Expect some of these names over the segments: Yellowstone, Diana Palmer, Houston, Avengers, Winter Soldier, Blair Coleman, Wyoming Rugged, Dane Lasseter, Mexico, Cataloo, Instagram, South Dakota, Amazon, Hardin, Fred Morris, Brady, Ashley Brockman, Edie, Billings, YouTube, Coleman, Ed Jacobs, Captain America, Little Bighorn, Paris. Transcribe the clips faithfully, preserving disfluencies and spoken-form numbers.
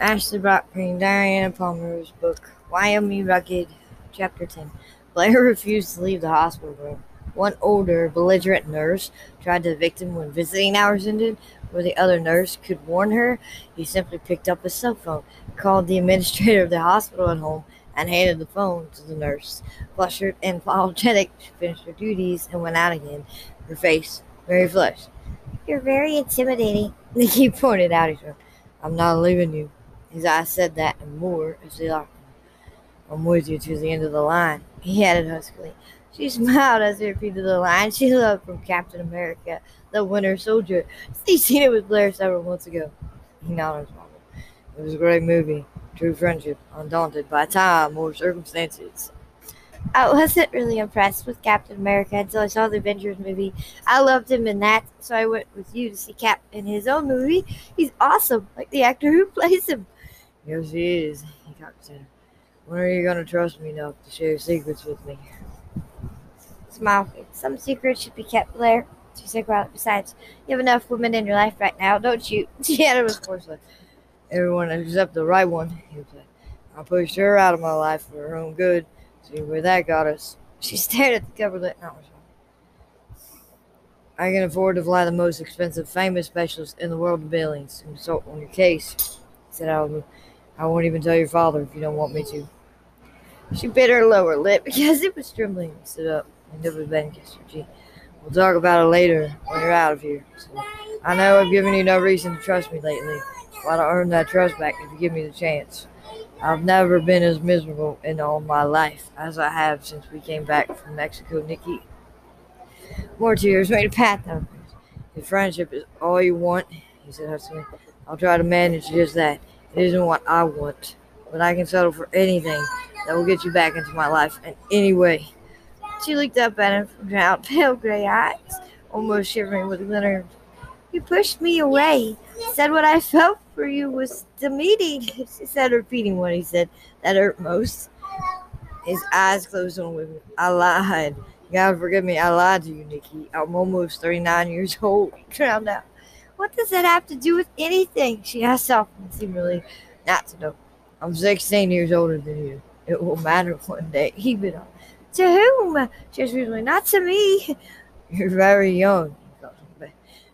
Ashley Brockman, Diana Palmer's book, Wyoming Rugged, Chapter ten. Blair refused to leave the hospital room. One older, belligerent nurse tried to evict him when visiting hours ended. Before the other nurse could warn her, he simply picked up his cell phone, called the administrator of the hospital at home, and handed the phone to the nurse. Flushed and apologetic, she finished her duties and went out again, her face very flushed. "You're very intimidating," Nikki pointed out at her. "I'm not leaving you." His eyes said that and more as they locked him. "I'm with you to the end of the line," he added huskily. She smiled as he repeated the line she loved from Captain America, the Winter Soldier. She'd seen it with Blair several months ago. He nodded. "It was a great movie. True friendship, undaunted by time or circumstances." "I wasn't really impressed with Captain America until I saw the Avengers movie. I loved him in that, so I went with you to see Cap in his own movie. He's awesome, like the actor who plays him." "Yes, he is," he cocked his head. "When are you going to trust me enough to share secrets with me?" Smile. "Some secrets should be kept, Blair," she said quietly. "Besides, you have enough women in your life right now, don't you?" She added with force. "Everyone except the right one," he said. "I pushed her out of my life for her own good. See where that got us." She stared at the cover that not was on. "I can afford to fly the most expensive, famous specialist in the world to Billings to consult on your case," he said. "I'll, I won't even tell your father if you don't want me to." She bit her lower lip because it was trembling and stood up. And never been kissed her cheek. "We'll talk about it later when you're out of here. So, I know I've given you no reason to trust me lately. Well, I'll earn that trust back if you give me the chance. I've never been as miserable in all my life as I have since we came back from Mexico, Nikki." More tears made a path down. "If friendship is all you want," he said huskily, "I'll try to manage just that. It isn't what I want, but I can settle for anything that will get you back into my life in any way." She looked up at him from out pale gray eyes, almost shivering with glitter. "You pushed me away, said what I felt for you was demeaning," she said, repeating what he said that hurt most. His eyes closed on women. "I lied. God forgive me, I lied to you, Nikki. I'm almost thirty-nine years old," drowned out. "What does that have to do with anything?" she asked often, seemed really not to know. "I'm sixteen years older than you. It will matter one day," he bit on. "To whom?" she asked usually. "Not to me." "You're very young."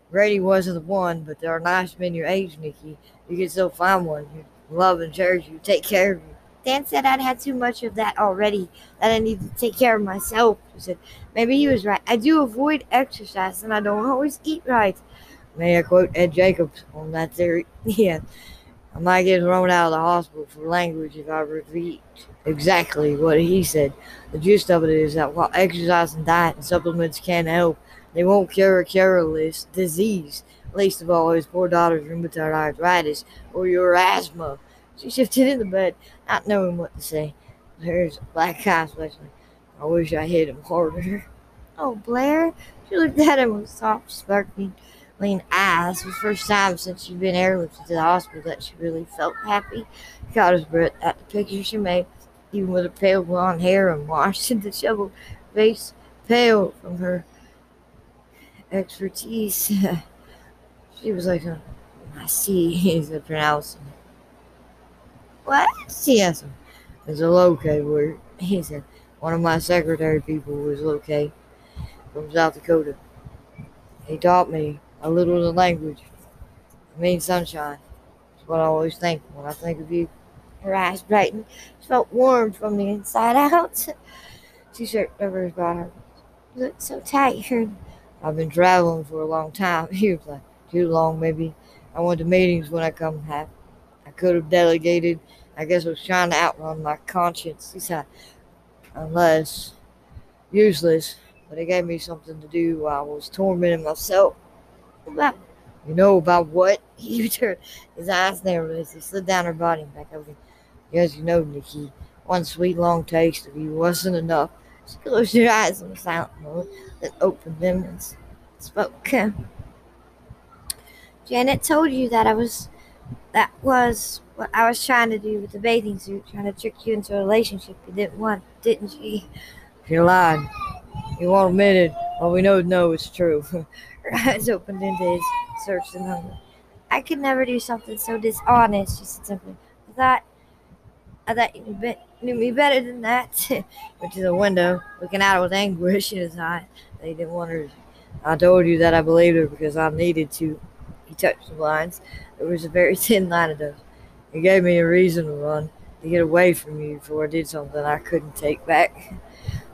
"Brady wasn't the one, but there are nice men your age, Nikki. You can still find one who love and cherish you, take care of you." "Dan said I'd had too much of that already, that I need to take care of myself," she said. "Maybe he was right. I do avoid exercise, and I don't always eat right." "May I quote Ed Jacobs on that theory?" "Yeah. I might get thrown out of the hospital for language if I repeat exactly what he said. The gist of it is that while exercise and diet and supplements can help, they won't cure a cureless disease, least of all his poor daughter's rheumatoid arthritis or your asthma." She shifted in the bed, not knowing what to say. Blair's black eyes flashed. "I wish I hit him harder." "Oh, Blair." She looked at him with soft, sparkling eyes. It was the first time since she'd been airlifted to the hospital that she really felt happy. She caught his breath at the picture she made, even with her pale blonde hair and washed and disheveled face, pale from her expertise. She was like, "Oh, I see," he said, pronouncing it. "What?" she asked him. "It's a locate word," he said. "One of my secretary people was locate from South Dakota. He taught me a little of the language. It means sunshine. It's what I always think when I think of you." Her eyes brightened. She felt warm from the inside out. She searched over his body. "You look so tired." "I've been traveling for a long time," he replied. "Too long, maybe. I went to meetings when I come back. I could have delegated. I guess I was trying to outrun my conscience," he sighed. "Unless useless, but it gave me something to do while I was tormenting myself." "About?" "You know about what?" He returned. His eyes narrowed as he slid down her body and back over. "Yes, you know, Nikki. One sweet, long taste of you wasn't enough." She closed her eyes in a silent moment, then opened them and spoke. "Janet told you that I was, that was what I was trying to do with the bathing suit, trying to trick you into a relationship you didn't want, didn't she?" "She lied. You won't admit it, but we know, know it's true." Her eyes opened into his, searched and hung. I could never do something so dishonest. She said something. I thought, I thought you be, knew me better than that. Went to the window, looking out with anguish in his eyes. They didn't want her. I told you that I believed her because I needed to. He touched the blinds. There was a very thin line of those. It gave me a reason to run, to get away from you before I did something I couldn't take back.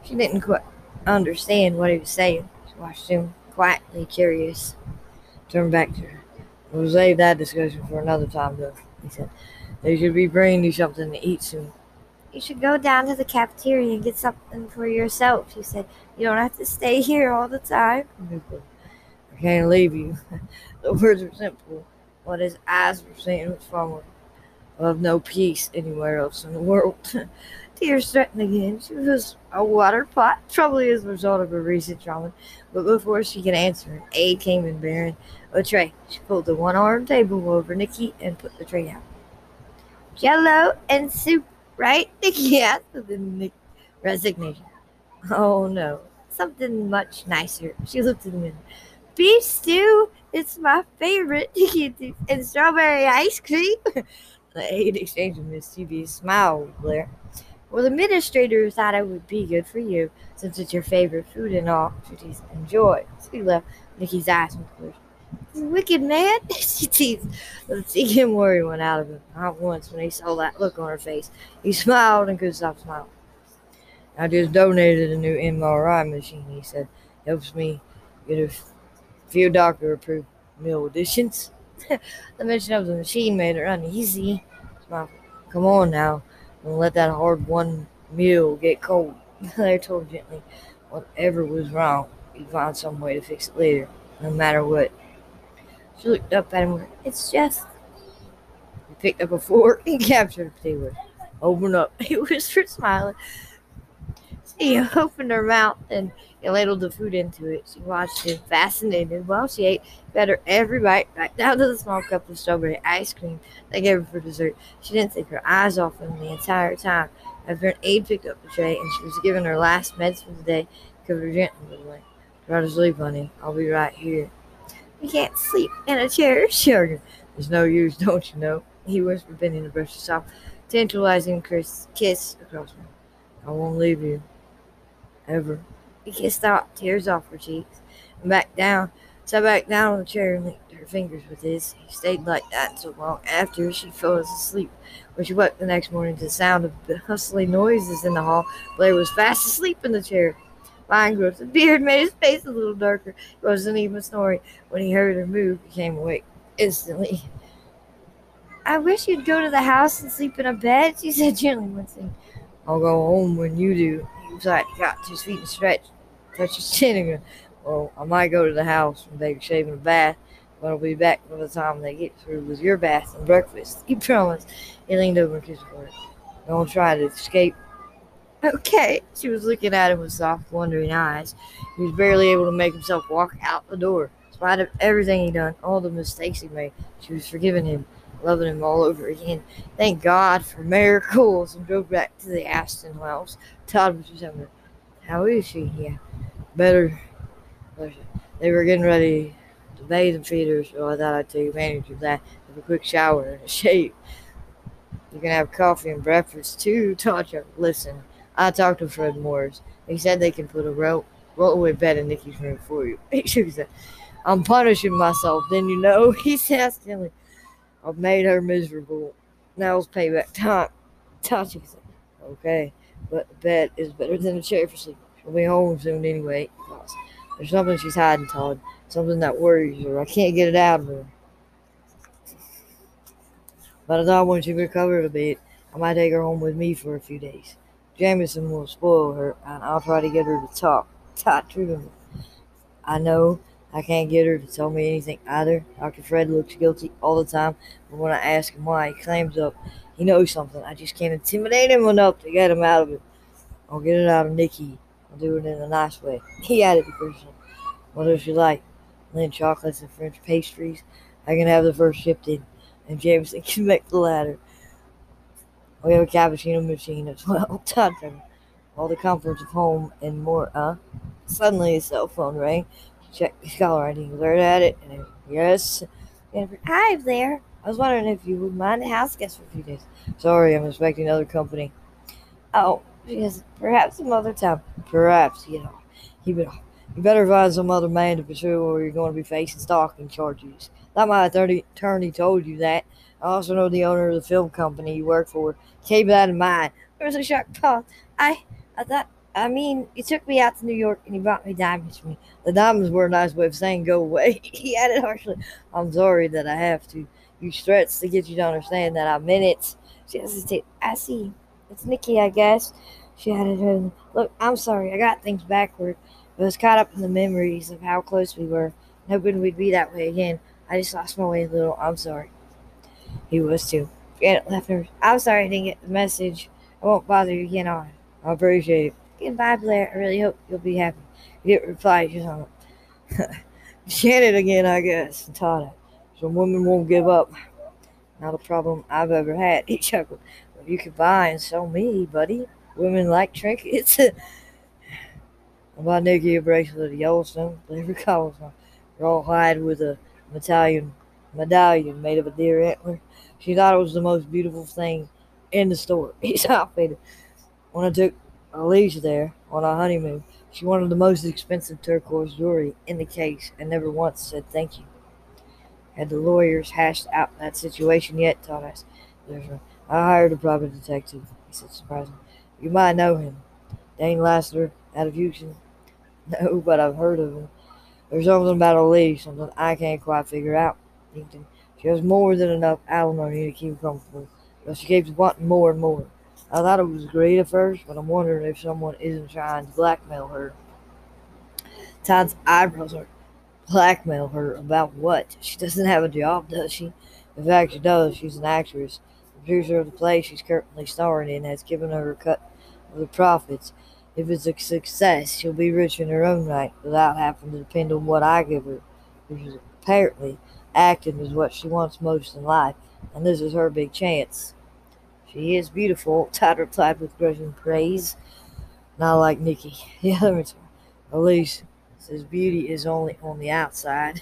She didn't quite understand what he was saying. She watched him quietly, curious. Turned back to her. We'll save that discussion for another time, though, he said. They should be bringing you something to eat soon. You should go down to the cafeteria and get something for yourself, she said. You don't have to stay here all the time. I can't leave you. The words were simple. What his eyes were saying was far more. I'll have no peace anywhere else in the world. Tears threatened again. She was a water pot, probably as a result of her recent trauma. But before she could answer, an aide came in bearing a tray. She pulled the one-armed table over Nikki and put the tray out. Jello and soup, right? Nikki asked with resignation. Oh, no. Something much nicer. She looked at him. Beef stew? It's my favorite. Nikki and strawberry ice cream? The aide exchanged a mischievous smile with Blair. Well, the administrator thought it would be good for you, since it's your favorite food and all. She enjoyed. She left Nikki's eyes and Blair's. He's a wicked man. She teased. The seeking worry went out of him. Not once when he saw that look on her face. He smiled and could stop smiling. I just donated a new M R I machine, he said. Helps me get a few doctor-approved meal additions. The mention of the machine made her uneasy. Smiled. Come on now, and let that hard won meal get cold. They told her gently, whatever was wrong, you'd find some way to fix it later, no matter what. She looked up at him. It's just. He picked up a fork and captured the table. Open up, he whispered, smiling. She opened her mouth and he ladled the food into it. She watched him, fascinated, while she ate, fed her every bite, right down to the small cup of strawberry ice cream they gave her for dessert. She didn't take her eyes off him the entire time. After an aide picked up the tray and she was given her last meds for the day, covered her gently with. Try to sleep, honey. I'll be right here. You can't sleep in a chair, she argued. There's no use, don't you know? He whispered, bending to brush us off, tantalizing Chris' kiss across me. I won't leave you. Ever. He kissed out, tears off her cheeks, and back down. Sat back down on the chair and linked her fingers with his. He stayed like that until long after she fell asleep. When she woke the next morning to the sound of the hustling noises in the hall, Blair was fast asleep in the chair. Vine growth and beard made his face a little darker. He wasn't even snoring. When he heard her move, he came awake instantly. I wish you'd go to the house and sleep in a bed, she said gently, wincing. I'll go home when you do. He was like, he got to his feet and stretched, touched his chin again. Well, I might go to the house when they're shaving a bath, but I'll be back by the time they get through with your bath and breakfast. He promised. He leaned over and kissed her. Don't try to escape. Okay. She was looking at him with soft, wondering eyes. He was barely able to make himself walk out the door. In spite of everything he'd done, all the mistakes he made, she was forgiving him, loving him all over again. Thank God for miracles, and drove back to the Aston house. Todd was just having her. How is she? Yeah. Better. They were getting ready to bathe and feed her, so I thought I'd take advantage of that with a quick shower and a shave. You can have coffee and breakfast, too, Todd. Listen. I talked to Fred Morris. He said they can put a roll, rollaway bed in Nikki's room for you. He said, I'm punishing myself, then you know. He said, I've made her miserable. Now's payback time. Tachi said, okay, but the bed is better than a chair for sleep. She'll be home soon anyway. There's something she's hiding, Todd. Something that worries her. I can't get it out of her. By the time when she recovers a bit, I might take her home with me for a few days. Jamison will spoil her, and I'll try to get her to talk. Talk to him. I know I can't get her to tell me anything either. Doctor Fred looks guilty all the time, but when I ask him why, he clams up. He knows something. I just can't intimidate him enough to get him out of it. I'll get it out of Nikki. I'll do it in a nice way. He added to Christian. What does she like? Lynn chocolates and French pastries. I can have the first shipped in, and Jamison can make the latter. We have a cappuccino machine as well. All the comforts of home and more, uh. Suddenly his cell phone rang. She checked his caller I D, glared at it, and it was, yes. Jennifer, hi there. I was wondering if you would mind a house guest for a few days. Sorry, I'm expecting other company. Oh, yes, perhaps some other time. Perhaps, you know. You better, you better find some other man to pursue or you're going to be facing stalking charges. Like my attorney told you that. I also know the owner of the film company you work for. Keep that in mind. There was a shocked pause. I, I thought, I mean, he took me out to New York and he bought me diamonds for me. The diamonds were a nice way of saying go away. He added harshly, I'm sorry that I have to. You stretched to get you to understand that I meant it. She hesitated. I see. It's Nikki, I guess. She added her. Look, I'm sorry. I got things backward. I was caught up in the memories of how close we were, hoping we'd be that way again. I just lost my way a little. I'm sorry. He was too. Janet left her. I'm sorry I didn't get the message. I won't bother you again on. I appreciate it. Goodbye, Blair. I really hope you'll be happy. You didn't reply. She's on it. Janet again, I guess. And taught her. Some women won't give up. Not a problem I've ever had. He chuckled. Well, you could buy and sell me, buddy. Women like trinkets. I bought Nikki a bracelet of Yellowstone. They recall it. Rawhide with a medallion, medallion made of a deer antler. She thought it was the most beautiful thing in the store. He's outfitted. When I took Alicia there on our honeymoon, she wanted the most expensive turquoise jewelry in the case and never once said thank you. Had the lawyers hashed out that situation yet, taught us. I hired a private detective, he said, surprisingly. You might know him. Dane Lasseter, out of Houston. No, but I've heard of him. There's something about a league, something I can't quite figure out. She has more than enough alimony to keep comfortable, but she keeps wanting more and more. I thought it was great at first, but I'm wondering if someone isn't trying to blackmail her. Todd's eyebrows are... Blackmail her about what? She doesn't have a job, does she? In fact, she does. She's an actress. The producer of the play she's currently starring in has given her a cut of the profits. If it's a success, she'll be rich in her own right without having to depend on what I give her. Because apparently, acting is what she wants most in life, and this is her big chance. She is beautiful, Todd replied with grudging praise. Not like Nikki. The other one's Elise. Says beauty is only on the outside.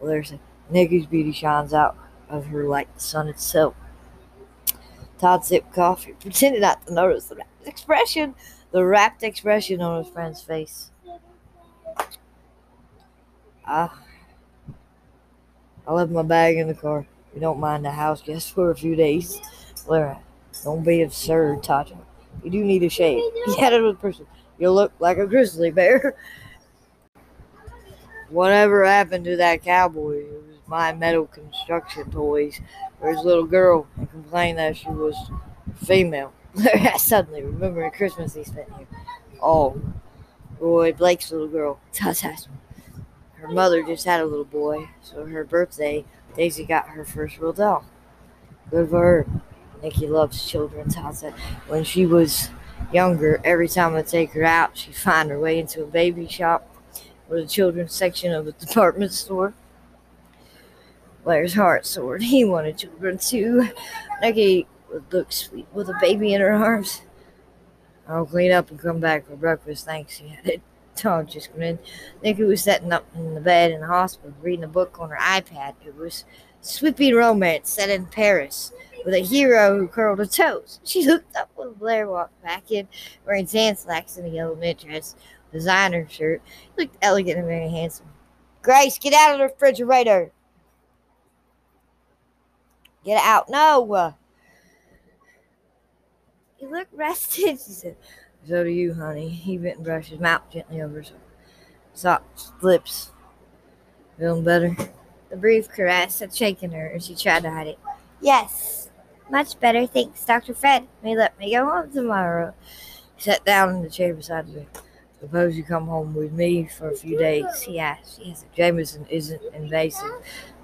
Well, there's a, Nikki's beauty shines out of her like the sun itself. Todd sipped coffee, pretended not to notice the rapt expression, the rapt expression on his friend's face. Ah, I left my bag in the car. You don't mind the house guest for a few days, Lara? Don't be absurd, Todd. You do need a shave. He added with person. You look like a grizzly bear. Whatever happened to that cowboy? It was my metal construction toys for his little girl and complained that she was female. Suddenly, remembering Christmas he spent here. Oh, boy, Blake's little girl. Her mother just had a little boy, so her birthday, Daisy got her first real doll. Good for her. Nikki loves children, Todd said. When she was younger, every time I take her out, she'd find her way into a baby shop. Or the children's section of the department store. Blair's heart soared. He wanted children too. Nikki would look sweet with a baby in her arms. I'll clean up and come back for breakfast, thanks, he added. Tom just grinned. Nikki was sitting up in the bed in the hospital, reading a book on her iPad. It was sweeping romance set in Paris, with a hero who curled her toes. She looked up when Blair walked back in, wearing sand slacks and a yellow mid dress. Designer shirt. He looked elegant and very handsome. Grace, get out of the refrigerator. Get out. No. You look rested, she said. So do you, honey. He bent and brushed his mouth gently over his socks, lips. Feeling better? The brief caress had shaken her, and she tried to hide it. Yes. Much better, thanks, Doctor Fred. May let me go home tomorrow. He sat down in the chair beside the bed. Suppose you come home with me for a few days, he asked. Yes, Jameson isn't invasive,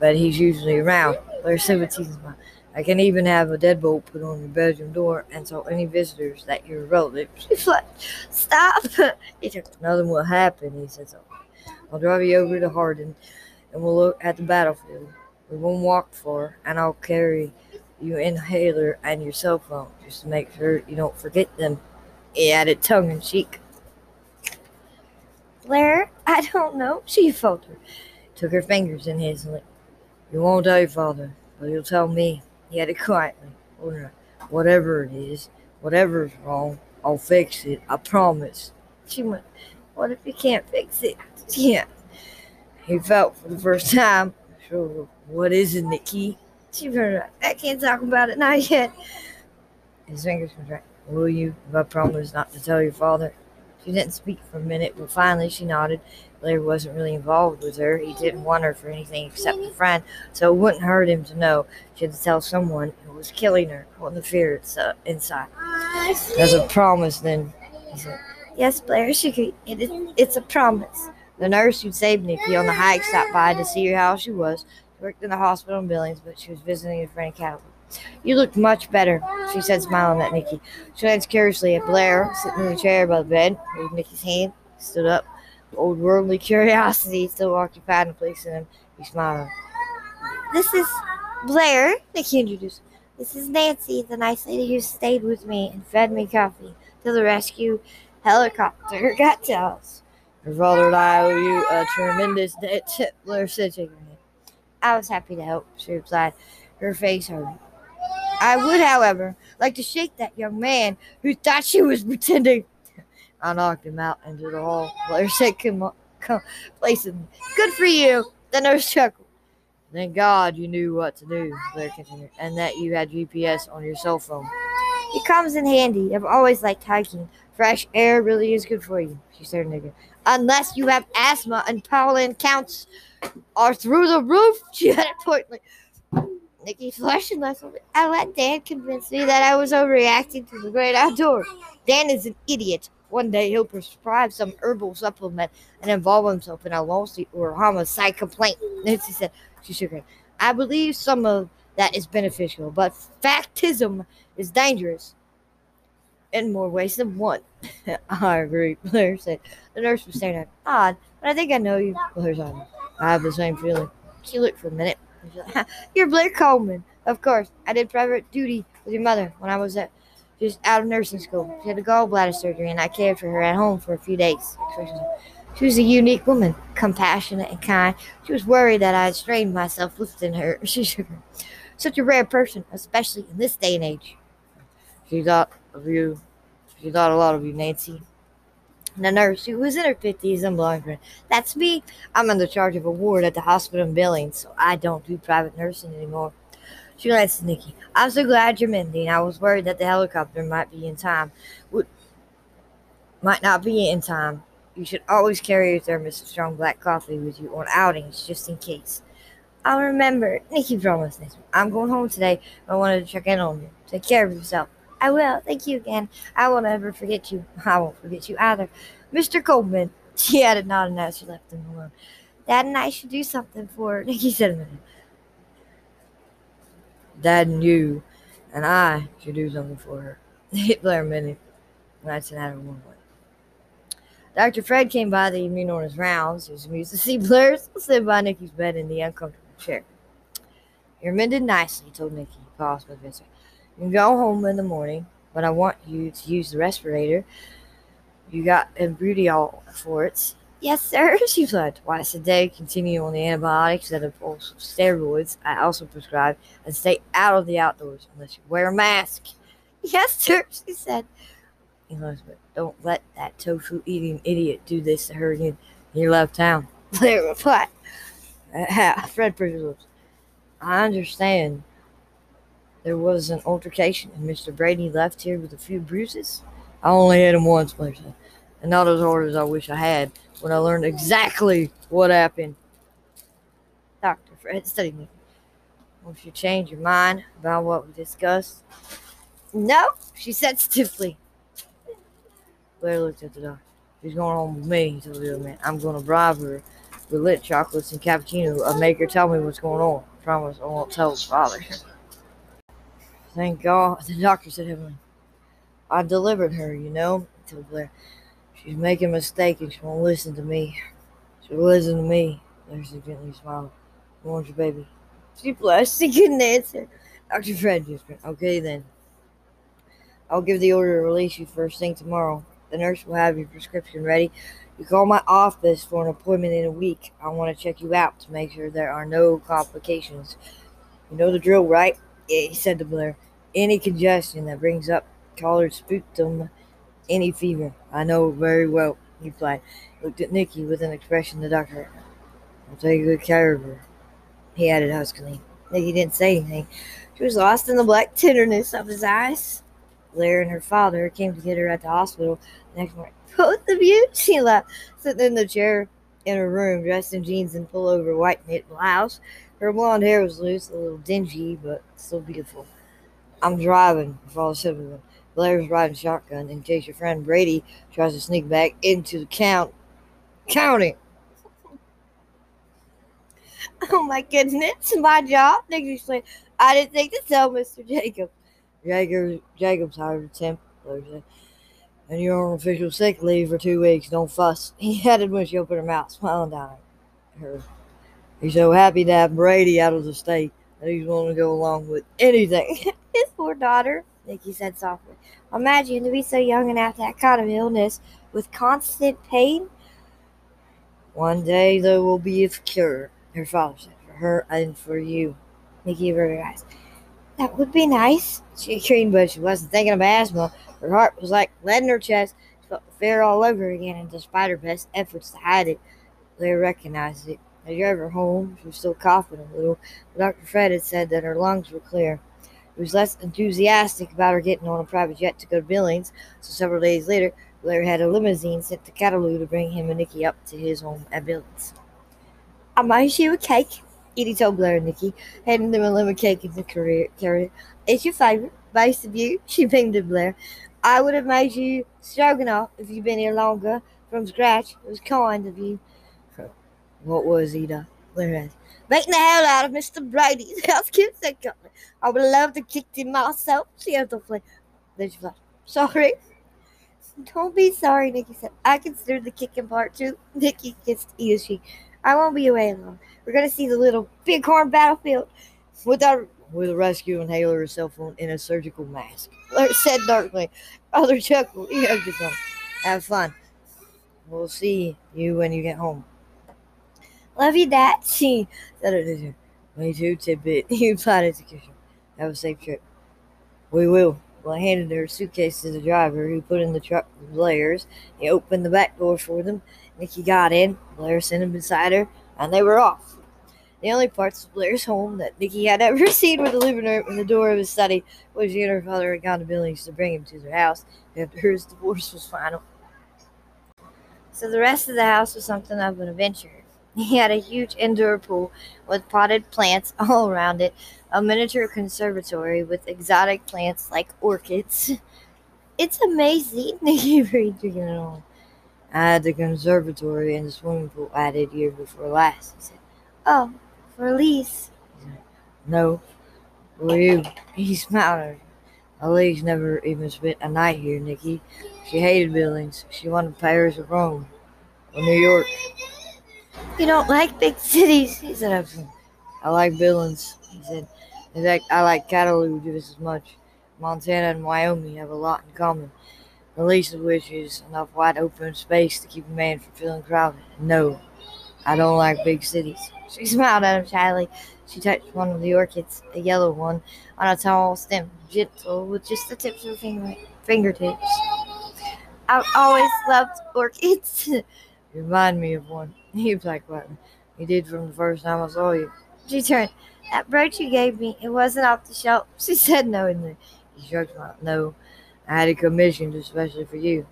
but he's usually around. There's sympathies in mine. I can even have a deadbolt put on your bedroom door and tell any visitors that you're relatives. She's like, stop. He said, nothing will happen, he said. So I'll drive you over to Hardin, and we'll look at the battlefield. We won't walk far, and I'll carry your inhaler and your cell phone just to make sure you don't forget them. He added tongue-in-cheek. Blair, I don't know, she faltered. Took her fingers in his and You won't die, Father, but you'll tell me, he added quietly, or whatever it is, whatever's wrong, I'll fix it, I promise. She went, what if you can't fix it? Yeah. He felt for the first time, sure, what is it, Nikki? She turned out, I can't talk about it, not yet. His fingers contracted. Will you, if I promise not to tell your father? She didn't speak for a minute, but finally she nodded. Larry wasn't really involved with her. He didn't want her for anything except a friend, so it wouldn't hurt him to know she had to tell someone who was killing her on the fear uh, inside. There's a promise, then, he said. Yes, Blair, she could. It is, it's a promise. The nurse who saved Nikki on the hike stopped by to see how she was. She worked in the hospital in Billings, but she was visiting a friend in Cataloo. You looked much better, she said, smiling at Nikki. She glanced curiously at Blair, sitting in the chair by the bed, with Nikki's hand, stood up. Old worldly curiosity still occupied and placed in him. He smiled. This is Blair, Nikki introduced. This is Nancy, the nice lady who stayed with me and fed me coffee till the rescue helicopter got to us. Your father and I owe you a tremendous debt, Blair said, shaking her head. I was happy to help, she replied, her face hurting. I would, however, like to shake that young man who thought she was pretending. I knocked him out into the hall. Blair said, come on, come, place him. Good for you. The nurse chuckled. Thank God you knew what to do, Blair continued, and that you had G P S on your cell phone. It comes in handy. I've always liked hiking. Fresh air really is good for you, she said, nigger. Unless you have asthma and pollen counts are through the roof, she added pointedly. Nikki flushed and left. I let Dan convince me that I was overreacting to the great outdoors. Dan is an idiot. One day he'll prescribe some herbal supplement and involve himself in a lawsuit or homicide complaint. Nancy said, she shook her head. I believe some of that is beneficial, but factism is dangerous in more ways than one. I agree, Blair said. The nurse was staring at her. Odd, but I think I know you. Blair's on. I have the same feeling. She looked for a minute. You're Blair Coleman. Of course, I did private duty with your mother when I was at Just out of nursing school. She had a gallbladder surgery, and I cared for her at home for a few days. She was a unique woman, compassionate and kind. She was worried that I had strained myself lifting her. She shook her. Such a rare person, especially in this day and age. She thought of you. She thought a lot of you, Nancy. And the nurse, who was in her fifties and blonde, friend. That's me. I'm under charge of a ward at the hospital in Billings, so I don't do private nursing anymore. She glanced at Nikki. I'm so glad you're mending. I was worried that the helicopter might be in time. Would, might not be in time. You should always carry a thermos of strong black coffee with you on outings, just in case. I'll remember. Nikki promised me. I'm going home today. I wanted to check in on you. Take care of yourself. I will. Thank you again. I won't ever forget you. I won't forget you either. Mister Coleman. She added, nodding as she left him alone. Dad and I should do something for her. Nikki said a minute. Dad and you and I should do something for her. Hitler minute when I sent out her one way. Doctor Fred came by the evening on his rounds. He was amused to see Blair sit by Nikki's bed in the uncomfortable chair. You're mended nicely, he told Nikki. He paused with his visitor. You can go home in the morning, but I want you to use the respirator. You got a beauty all for it. Yes, sir, she replied. Twice a day, continue on the antibiotics and also steroids I also prescribe, and stay out of the outdoors unless you wear a mask. Yes, sir, she said. Elizabeth, don't let that tofu-eating idiot do this to her again. You left town. Blair replied. Fred pushed lips. I understand there was an altercation, and Mister Brady left here with a few bruises. I only hit him once, Blair said, and not as hard as I wish I had. When I learned exactly what happened. Doctor Fred studied me. Won't you change your mind about what we discussed? No, she said stiffly. Blair looked at the doctor. She's going home with me, he told the old man. I'm going to bribe her with lit chocolates and cappuccino. I'll make her tell me what's going on. I promise I won't tell his father. Thank God, the doctor said heavily. I delivered her, you know, he told Blair. She's making mistakes and she won't listen to me. She'll listen to me. There's a gently smile. Who wants your baby? She blushed. She couldn't answer. Doctor Fred just went, okay then. I'll give the order to release you first thing tomorrow. The nurse will have your prescription ready. You call my office for an appointment in a week. I want to check you out to make sure there are no complications. You know the drill, right? Yeah, he said to Blair. Any congestion that brings up collared sputum, any fever. I know very well, he replied. Looked at Nikki with an expression the doctor. I'll take good care of her, he added huskily. Nikki didn't say anything. She was lost in the black tenderness of his eyes. Blair and her father came to get her at the hospital the next morning. Both of you? She laughed, sitting in the chair in her room, dressed in jeans and pullover white knit blouse. Her blonde hair was loose, a little dingy, but still beautiful. I'm driving, her father said with him. Blair's riding shotgun in case your friend Brady tries to sneak back into the count county. Oh my goodness, it's my job, Nikki explained. I didn't think to tell Mister Jacobs. Jacobs, Jacobs hired a temp, Blair said. And you're on official sick leave for two weeks. Don't fuss. He added when she opened her mouth, smiling down at her. He's so happy to have Brady out of the state that he's willing to go along with anything. His poor daughter, Nikki said softly. Imagine to be so young and have that kind of illness with constant pain. One day there will be a cure, her father said, for her and for you. Nikki averted her eyes. That would be nice. She screamed, but she wasn't thinking of asthma. Her heart was like lead in her chest. She felt fear all over again, and despite her best efforts to hide it, Blair recognized it. As she drove her home, she was still coughing a little. But Doctor Fred had said that her lungs were clear. He was less enthusiastic about her getting on a private jet to go to Billings, so several days later, Blair had a limousine sent to Cataloo to bring him and Nikki up to his home at Billings. I made you a cake, Edie told Blair and Nikki, handing them a lemon cake in the carrier. It's your favorite, most of you, she beamed at Blair. I would have made you stroganoff if you'd been here longer, from scratch. It was kind of you. What was Edie? Blair asked. Making the hell out of Mister Brady's house, Kim said calmly. I would love to kick him myself, she had to play. Then she flashed. Sorry. Don't be sorry, Nikki said. I considered the kicking part too. Nikki kissed Edie's cheek. I won't be away long. We're going to see the little Bighorn battlefield with our with a rescue inhaler, a cell phone, and a surgical mask, Blair said darkly. Other chuckled. He hugged his own. Have fun. We'll see you when you get home. Love you, Dad, she said it to her. Me too, tidbit. He replied as a kisser. Have a safe trip. We will. Well, I handed her suitcase to the driver, who put in the truck with Blair's. He opened the back door for them. Nikki got in. Blair sent him beside her, and they were off. The only parts of Blair's home that Nikki had ever seen were the living room and the door of his study, which she and her father had gone to Billings to bring him to their house after his divorce was final. So the rest of the house was something of an adventure. He had a huge indoor pool with potted plants all around it, a miniature conservatory with exotic plants like orchids. It's amazing, Nikki breathed it on. I had the conservatory and the swimming pool added year before last, he said. Oh, for Elise. No, for you. He smiled at her. Elise never even spent a night here, Nikki. She hated Billings. She wanted Paris or Rome or New York. You don't like big cities, he said. I like Billings, he said. In fact, I like Cataloo just as much. Montana and Wyoming have a lot in common. The least of which is enough wide open space to keep a man from feeling crowded. No, I don't like big cities. She smiled at him shyly. She touched one of the orchids, a yellow one, on a tall stem, gentle with just the tips of her finger, fingertips. I've always loved orchids. Remind me of one. He was like, what? You did from the first time I saw you. She turned. That brooch you gave me, it wasn't off the shelf. She said no. And he shrugged my no. I had it commissioned especially for you.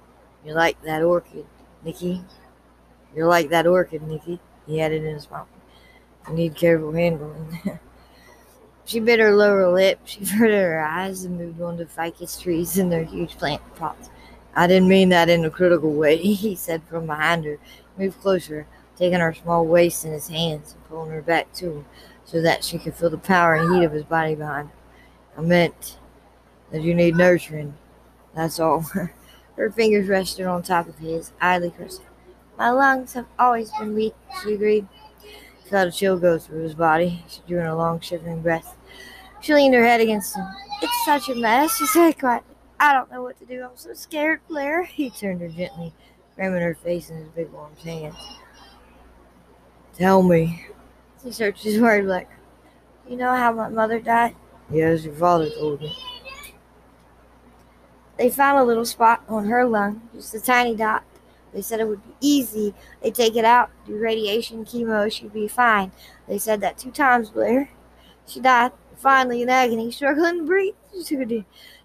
You like that orchid, Nikki. You're like that orchid, Nikki. He added in his mouth. You need careful handling. She bit her lower lip. She averted her eyes and moved on to ficus trees and their huge plant pots. I didn't mean that in a critical way, he said from behind her. Moved closer, taking her small waist in his hands and pulling her back to him so that she could feel the power and heat of his body behind her. I meant that you need nurturing. That's all. Her fingers rested on top of his, idly cursing. My lungs have always been weak, she agreed. She felt a chill go through his body. She drew in a long, shivering breath. She leaned her head against him. It's such a mess, she said quietly. I don't know what to do. I'm so scared, Blair. He turned her gently. ramming her face in his big warm's hands. Tell me. He searched his word like, you know how my mother died? Yes, your father told me. They found a little spot on her lung, just a tiny dot. They said it would be easy. They'd take it out, do radiation, chemo, she'd be fine. They said that two times, Blair. She died, finally in agony, struggling to breathe. She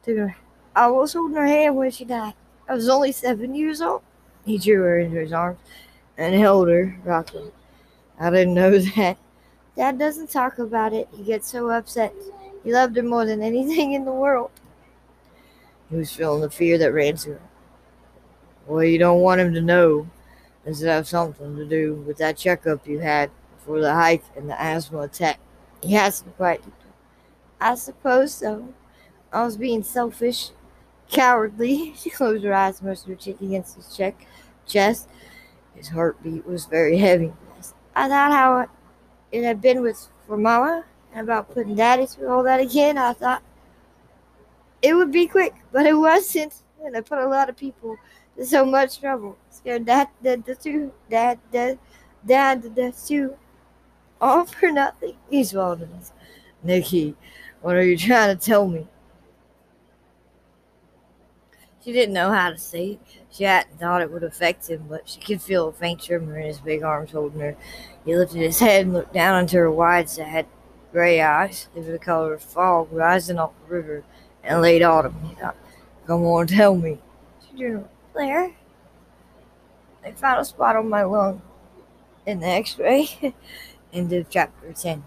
took her. I was holding her hand when she died. I was only seven years old. He drew her into his arms and held her, rocking. I didn't know that. Dad doesn't talk about it. He gets so upset. He loved her more than anything in the world. He was feeling the fear that ran through her. Well, you don't want him to know. Does it have something to do with that checkup you had before the hike and the asthma attack? He asked me quite deeply. I suppose so. I was being selfish, cowardly. She closed her eyes, most of her cheek against his check, chest. His heartbeat was very heavy. I thought how it had been with for Mama and about putting Daddy through all that again. I thought it would be quick, but it wasn't, and I put a lot of people to so much trouble. Scared Dad dead to too, Dad dead, Dad to death too, all for nothing. He swallowed us. Nikki, what are you trying to tell me? She didn't know how to say it. She hadn't thought it would affect him, but she could feel a faint tremor in his big arms holding her. He lifted his head and looked down into her wide, sad, gray eyes. They were the color of fog rising off the river in late autumn. He thought, come on, tell me. She drew, Blair, they found a spot on my lung in the x-ray. End of chapter ten.